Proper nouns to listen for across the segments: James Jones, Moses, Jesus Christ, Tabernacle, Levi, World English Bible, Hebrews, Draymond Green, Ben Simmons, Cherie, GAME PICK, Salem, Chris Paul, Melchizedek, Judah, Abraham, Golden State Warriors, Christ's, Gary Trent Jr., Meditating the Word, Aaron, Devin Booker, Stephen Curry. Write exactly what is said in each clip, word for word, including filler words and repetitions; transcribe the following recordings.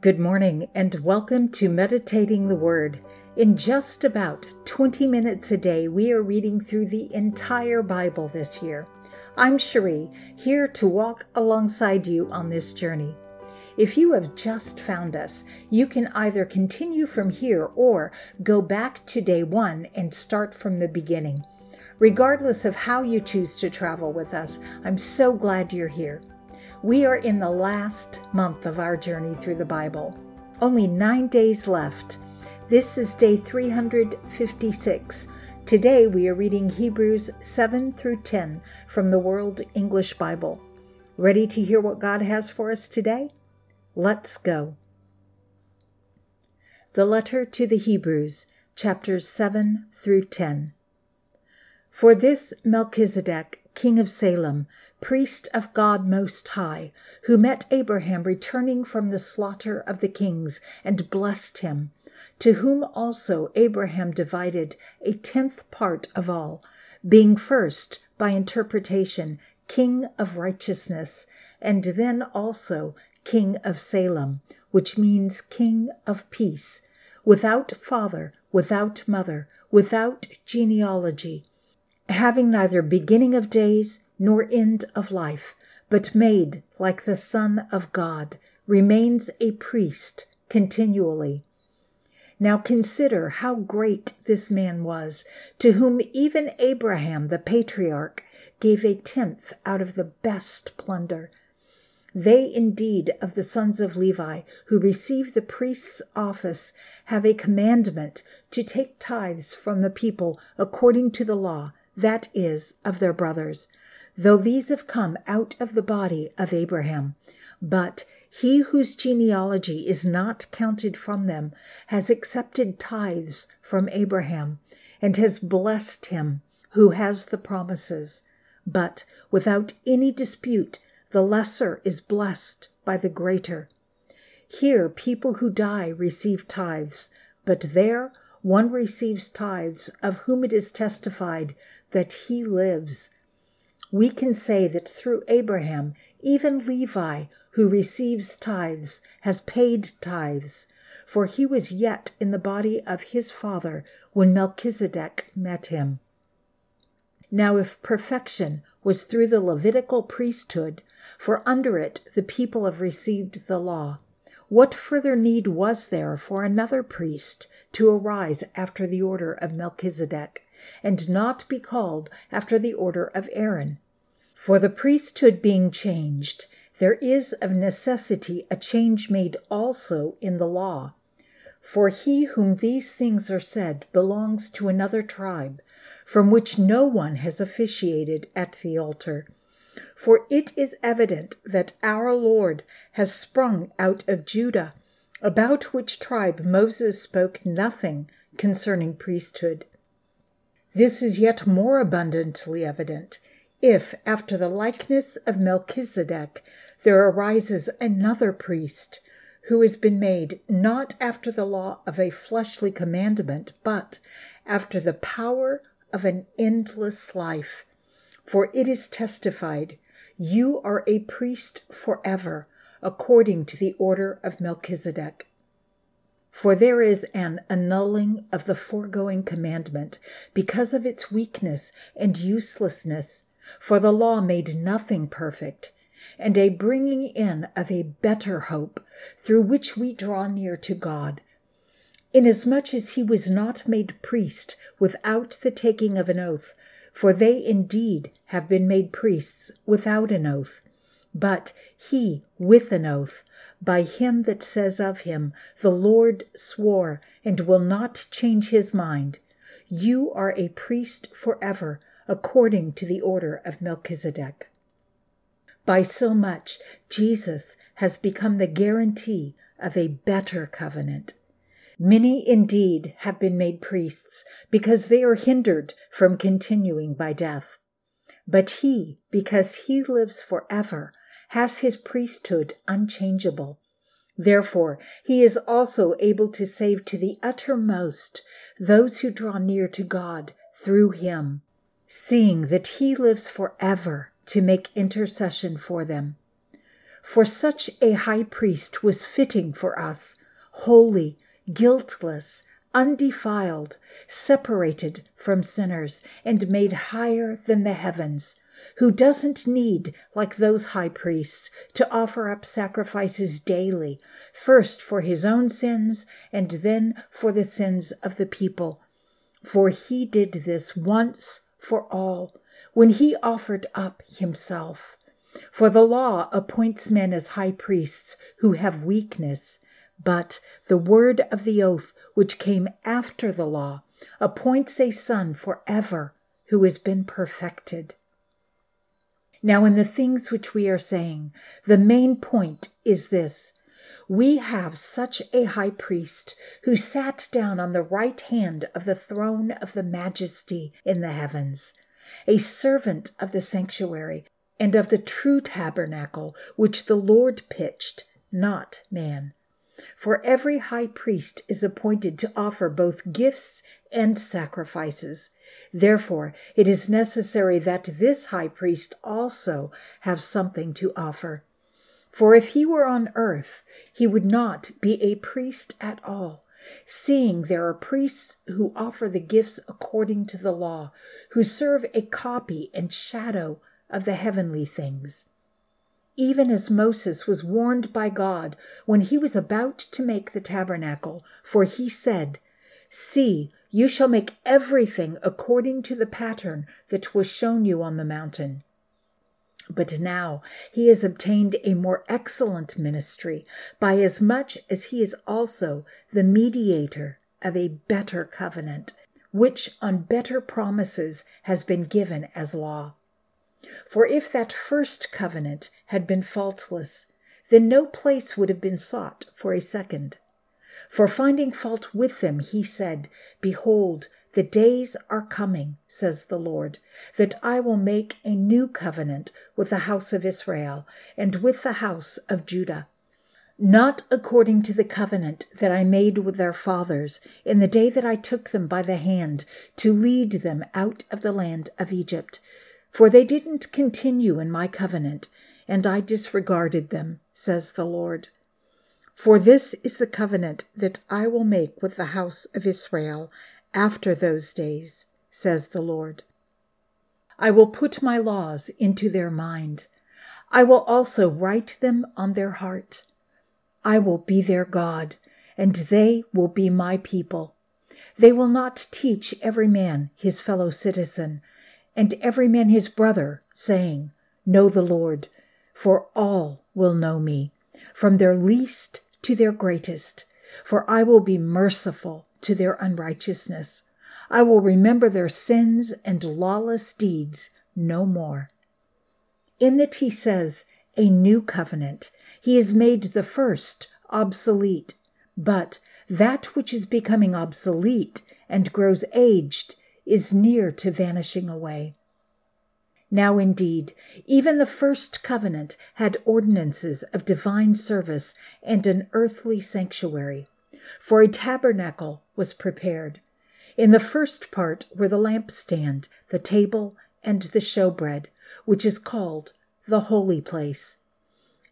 Good morning and welcome to Meditating the Word. In just about twenty minutes a day, we are reading through the entire Bible this year. I'm Cherie, here to walk alongside you on this journey. If you have just found us, you can either continue from here or go back to day one and start from the beginning. Regardless of how you choose to travel with us, I'm so glad you're here. We are in the last month of our journey through the Bible. Only nine days left. This is day three hundred fifty-six. Today we are reading Hebrews seven through ten from the World English Bible. Ready to hear what God has for us today? Let's go. The letter to the Hebrews, chapters seven through ten. For this Melchizedek, king of Salem, priest of God Most High, who met Abraham returning from the slaughter of the kings and blessed him, to whom also Abraham divided a tenth part of all, being first, by interpretation, king of righteousness, and then also king of Salem, which means king of peace, without father, without mother, without genealogy, having neither beginning of days nor end of life, but made like the Son of God, remains a priest continually. Now consider how great this man was, to whom even Abraham the patriarch gave a tenth out of the best plunder. They indeed of the sons of Levi, who receive the priest's office, have a commandment to take tithes from the people according to the law, that is, of their brothers, though these have come out of the body of Abraham. But he whose genealogy is not counted from them has accepted tithes from Abraham, and has blessed him who has the promises. But without any dispute, the lesser is blessed by the greater. Here people who die receive tithes, but there one receives tithes of whom it is testified that he lives. We can say that through Abraham, even Levi, who receives tithes, has paid tithes, for he was yet in the body of his father when Melchizedek met him. Now if perfection was through the Levitical priesthood, for under it the people have received the law, what further need was there for another priest to arise after the order of Melchizedek, and not be called after the order of Aaron? For the priesthood being changed, there is of necessity a change made also in the law. For he whom these things are said belongs to another tribe, from which no one has officiated at the altar. For it is evident that our Lord has sprung out of Judah, about which tribe Moses spoke nothing concerning priesthood. This is yet more abundantly evident, if, after the likeness of Melchizedek, there arises another priest, who has been made not after the law of a fleshly commandment, but after the power of an endless life. For it is testified, you are a priest forever, according to the order of Melchizedek. For there is an annulling of the foregoing commandment, because of its weakness and uselessness, for the law made nothing perfect, and a bringing in of a better hope, through which we draw near to God. Inasmuch as he was not made priest without the taking of an oath, for they indeed have been made priests without an oath, but he with an oath, by him that says of him, the Lord swore and will not change his mind. You are a priest forever, according to the order of Melchizedek. By so much, Jesus has become the guarantee of a better covenant. Many indeed have been made priests, because they are hindered from continuing by death. But he, because he lives forever, has his priesthood unchangeable. Therefore, he is also able to save to the uttermost those who draw near to God through him, seeing that he lives forever to make intercession for them. For such a high priest was fitting for us, holy, guiltless, undefiled, separated from sinners, and made higher than the heavens, who doesn't need, like those high priests, to offer up sacrifices daily, first for his own sins and then for the sins of the people. For he did this once for all, when he offered up himself. For the law appoints men as high priests who have weakness, but the word of the oath which came after the law appoints a son forever who has been perfected. Now, in the things which we are saying, the main point is this. We have such a high priest who sat down on the right hand of the throne of the majesty in the heavens, a servant of the sanctuary and of the true tabernacle which the Lord pitched, not man. For every high priest is appointed to offer both gifts and sacrifices. Therefore, it is necessary that this high priest also have something to offer. For if he were on earth, he would not be a priest at all, seeing there are priests who offer the gifts according to the law, who serve a copy and shadow of the heavenly things. Even as Moses was warned by God when he was about to make the tabernacle, for he said, "See, you shall make everything according to the pattern that was shown you on the mountain." But now he has obtained a more excellent ministry, by as much as he is also the mediator of a better covenant, which on better promises has been given as law. For if that first covenant had been faultless, then no place would have been sought for a second. For finding fault with them, he said, "Behold, the days are coming, says the Lord, that I will make a new covenant with the house of Israel and with the house of Judah, not according to the covenant that I made with their fathers in the day that I took them by the hand to lead them out of the land of Egypt. For they didn't continue in my covenant, and I disregarded them, says the Lord. For this is the covenant that I will make with the house of Israel after those days, says the Lord. I will put my laws into their mind. I will also write them on their heart. I will be their God, and they will be my people. They will not teach every man his fellow citizen, and every man his brother, saying, 'Know the Lord,' for all will know me, from their least to their greatest. For I will be merciful to their unrighteousness. I will remember their sins and lawless deeds no more." In that he says, a new covenant, he has made the first obsolete, but that which is becoming obsolete and grows aged is near to vanishing away. Now indeed, even the first covenant had ordinances of divine service and an earthly sanctuary, for a tabernacle was prepared. In the first part were the lampstand, the table, and the showbread, which is called the holy place.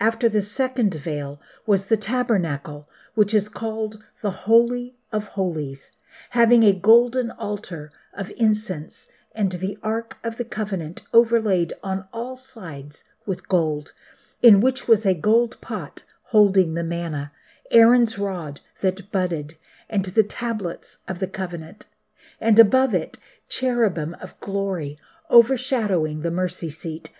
After the second veil was the tabernacle, which is called the Holy of Holies, having a golden altar of incense and the Ark of the Covenant overlaid on all sides with gold, in which was a gold pot holding the manna, Aaron's rod that budded, and the tablets of the covenant, and above it cherubim of glory overshadowing the mercy seat,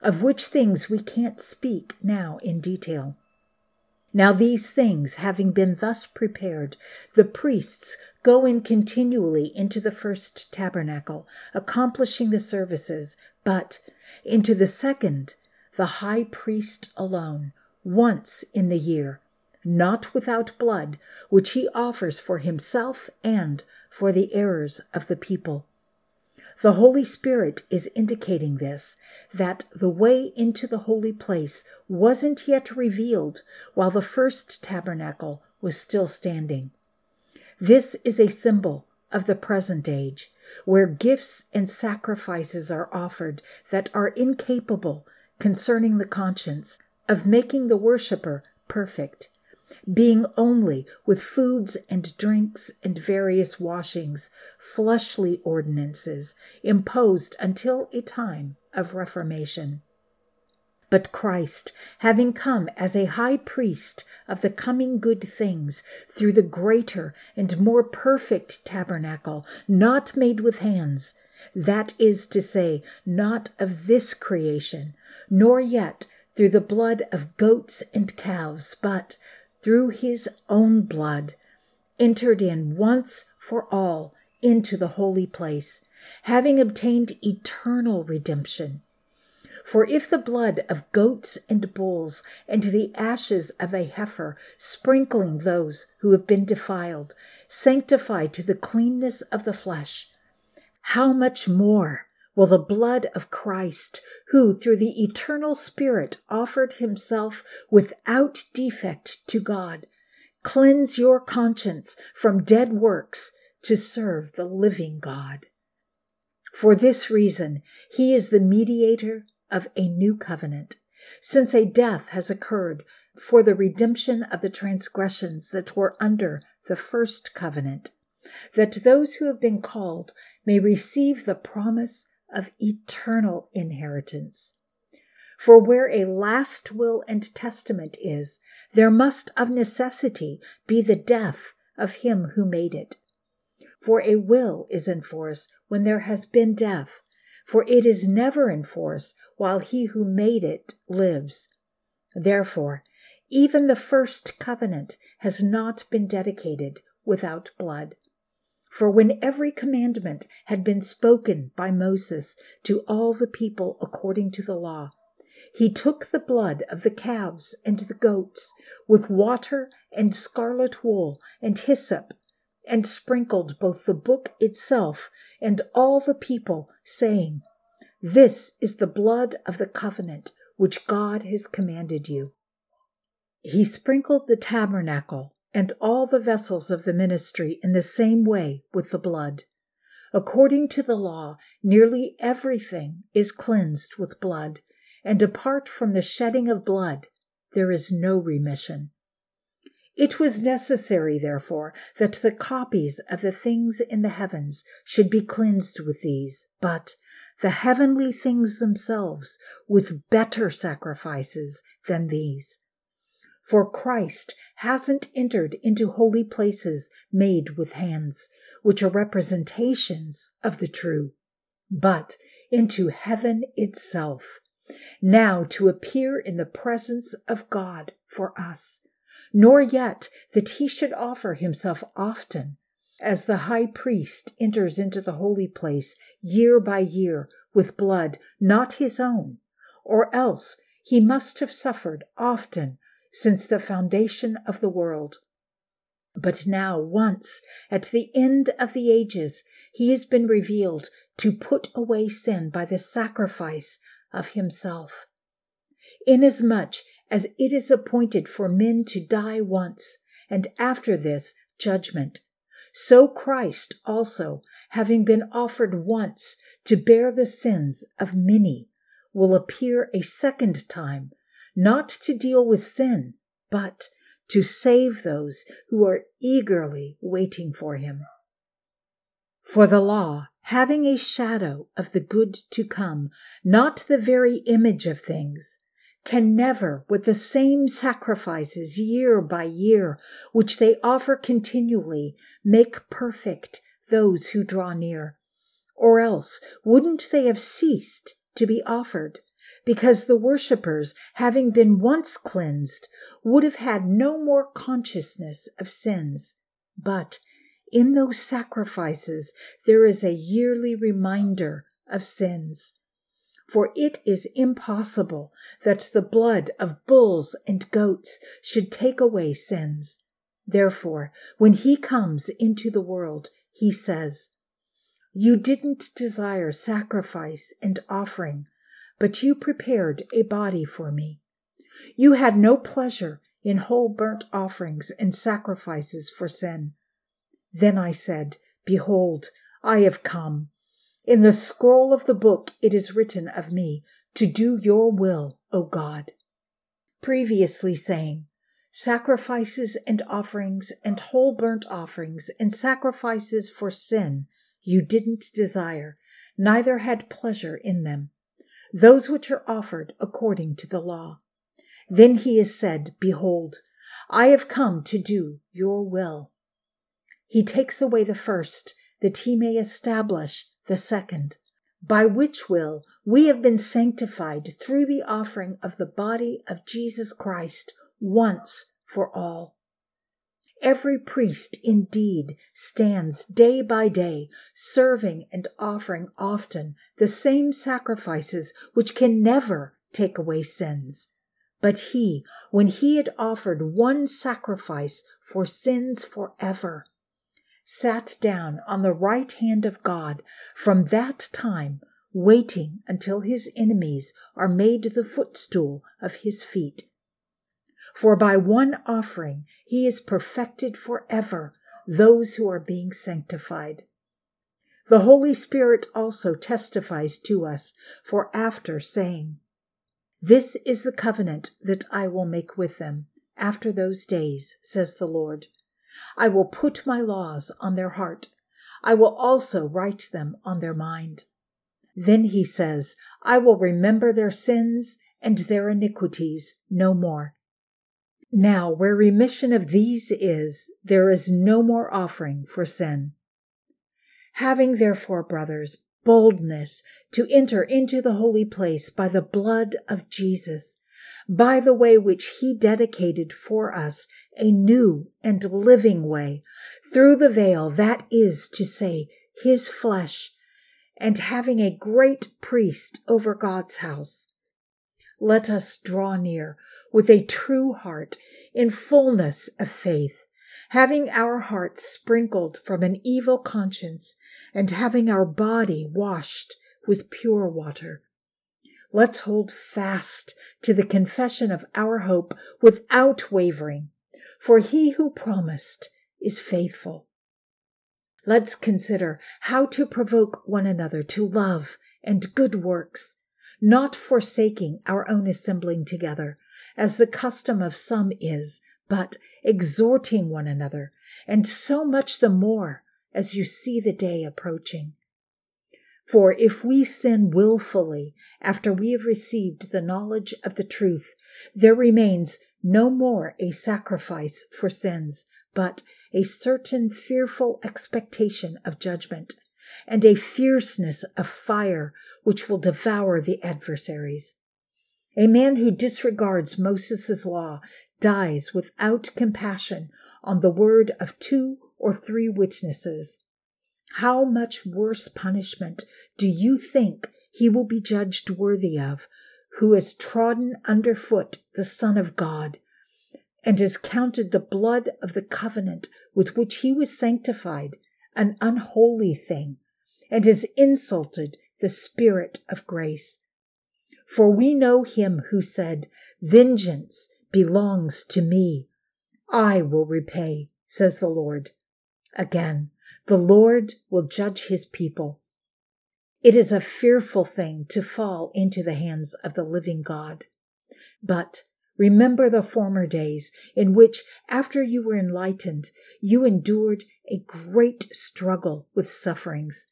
of which things we can't speak now in detail. Now these things, having been thus prepared, the priests go in continually into the first tabernacle, accomplishing the services, but into the second, the high priest alone, once in the year, not without blood, which he offers for himself and for the errors of the people. The Holy Spirit is indicating this, that the way into the holy place wasn't yet revealed while the first tabernacle was still standing. This is a symbol of the present age, where gifts and sacrifices are offered that are incapable concerning the conscience of making the worshiper perfect, being only with foods and drinks and various washings, fleshly ordinances imposed until a time of reformation. But Christ, having come as a high priest of the coming good things through the greater and more perfect tabernacle, not made with hands, that is to say, not of this creation, nor yet through the blood of goats and calves, but through his own blood, entered in once for all into the holy place, having obtained eternal redemption. For if the blood of goats and bulls and the ashes of a heifer, sprinkling those who have been defiled, sanctify to the cleanness of the flesh, how much more will the blood of Christ, who through the eternal Spirit offered himself without defect to God, cleanse your conscience from dead works to serve the living God? For this reason, he is the mediator of a new covenant, since a death has occurred for the redemption of the transgressions that were under the first covenant, that those who have been called may receive the promise of eternal inheritance. For where a last will and testament is, there must of necessity be the death of him who made it. For a will is in force when there has been death, for it is never in force while he who made it lives. Therefore, even the first covenant has not been dedicated without blood. For when every commandment had been spoken by Moses to all the people according to the law, he took the blood of the calves and the goats with water and scarlet wool and hyssop, and sprinkled both the book itself and all the people, saying, "This is the blood of the covenant which God has commanded you." He sprinkled the tabernacle and all the vessels of the ministry in the same way with the blood. According to the law, nearly everything is cleansed with blood, and apart from the shedding of blood, there is no remission. It was necessary, therefore, that the copies of the things in the heavens should be cleansed with these, but the heavenly things themselves with better sacrifices than these. For Christ hasn't entered into holy places made with hands, which are representations of the true, but into heaven itself, now to appear in the presence of God for us, nor yet that he should offer himself often, as the high priest enters into the holy place year by year with blood not his own, or else he must have suffered often since the foundation of the world. But now once, at the end of the ages, he has been revealed to put away sin by the sacrifice of himself. Inasmuch as it is appointed for men to die once, and after this, judgment, so Christ also, having been offered once to bear the sins of many, will appear a second time, not to deal with sin, but to save those who are eagerly waiting for him. For the law, having a shadow of the good to come, not the very image of things, can never, with the same sacrifices year by year, which they offer continually, make perfect those who draw near, or else wouldn't they have ceased to be offered? Because the worshippers, having been once cleansed, would have had no more consciousness of sins. But in those sacrifices there is a yearly reminder of sins. For it is impossible that the blood of bulls and goats should take away sins. Therefore, when he comes into the world, he says, "You didn't desire sacrifice and offering, but you prepared a body for me. You had no pleasure in whole burnt offerings and sacrifices for sin." Then I said, "Behold, I have come. In the scroll of the book it is written of me, to do your will, O God." previously saying, sacrifices and offerings and whole burnt offerings and sacrifices for sin you didn't desire, neither had pleasure in them, those which are offered according to the law. Then he is said, behold, I have come to do your will. He takes away the first, that he may establish the second, by which will we have been sanctified through the offering of the body of Jesus Christ, once for all. Every priest indeed stands day by day, serving and offering often the same sacrifices which can never take away sins. But he, when he had offered one sacrifice for sins forever, sat down on the right hand of God from that time, waiting until his enemies are made the footstool of his feet. For by one offering he is perfected forever those who are being sanctified. The Holy Spirit also testifies to us, for after saying, this is the covenant that I will make with them after those days, says the Lord. I will put my laws on their heart. I will also write them on their mind. Then he says, I will remember their sins and their iniquities no more. Now, where remission of these is, there is no more offering for sin. Having therefore, brothers, boldness to enter into the holy place by the blood of Jesus, by the way which he dedicated for us, a new and living way, through the veil, that is to say, his flesh, and having a great priest over God's house, let us draw near with a true heart, in fullness of faith, having our hearts sprinkled from an evil conscience, and having our body washed with pure water. Let's hold fast to the confession of our hope without wavering, for he who promised is faithful. Let's consider how to provoke one another to love and good works, not forsaking our own assembling together, as the custom of some is, but exhorting one another, and so much the more as you see the day approaching. For if we sin willfully after we have received the knowledge of the truth, there remains no more a sacrifice for sins, but a certain fearful expectation of judgment, and a fierceness of fire which will devour the adversaries. A man who disregards Moses' law dies without compassion on the word of two or three witnesses. How much worse punishment do you think he will be judged worthy of, who has trodden underfoot the Son of God, and has counted the blood of the covenant with which he was sanctified an unholy thing, and has insulted the Spirit of grace? For we know him who said, vengeance belongs to me. I will repay, says the Lord. Again, the Lord will judge his people. It is a fearful thing to fall into the hands of the living God. But remember the former days in which, after you were enlightened, you endured a great struggle with sufferings,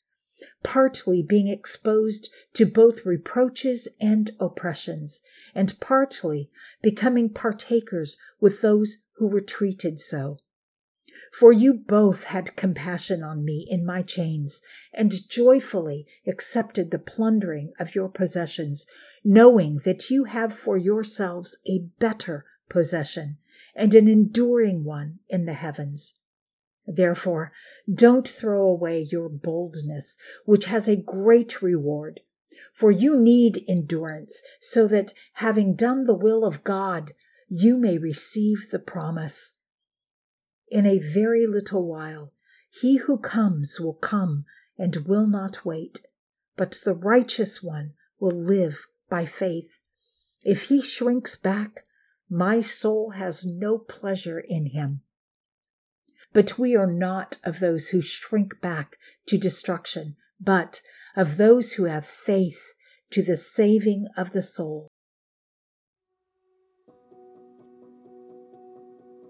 partly being exposed to both reproaches and oppressions, and partly becoming partakers with those who were treated so. For you both had compassion on me in my chains, and joyfully accepted the plundering of your possessions, knowing that you have for yourselves a better possession, and an enduring one in the heavens. Therefore, don't throw away your boldness, which has a great reward, for you need endurance, so that, having done the will of God, you may receive the promise. In a very little while, he who comes will come and will not wait, but the righteous one will live by faith. If he shrinks back, my soul has no pleasure in him. But we are not of those who shrink back to destruction, but of those who have faith to the saving of the soul.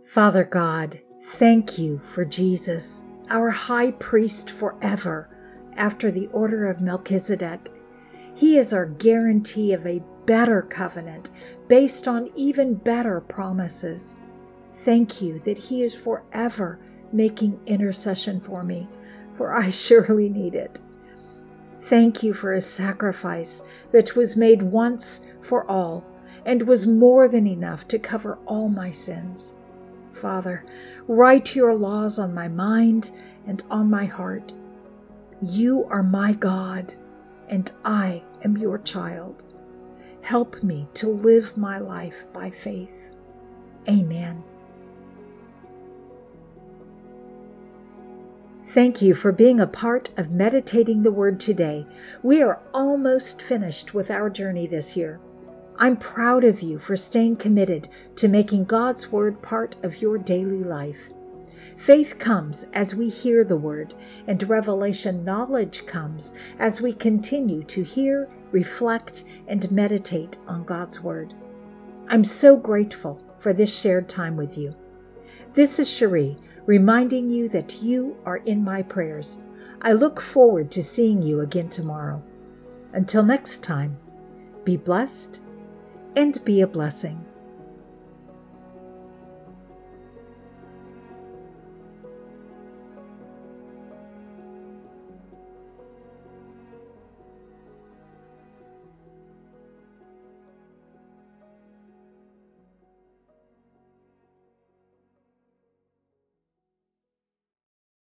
Father God, thank you for Jesus, our high priest forever, after the order of Melchizedek. He is our guarantee of a better covenant based on even better promises. Thank you that he is forever making intercession for me, for I surely need it. Thank you for his sacrifice that was made once for all and was more than enough to cover all my sins. Father, write your laws on my mind and on my heart. You are my God, and I am your child. Help me to live my life by faith. Amen. Thank you for being a part of Meditating the Word today. We are almost finished with our journey this year. I'm proud of you for staying committed to making God's Word part of your daily life. Faith comes as we hear the Word, and revelation knowledge comes as we continue to hear, reflect, and meditate on God's Word. I'm so grateful for this shared time with you. This is Cherie, reminding you that you are in my prayers. I look forward to seeing you again tomorrow. Until next time, be blessed and be a blessing.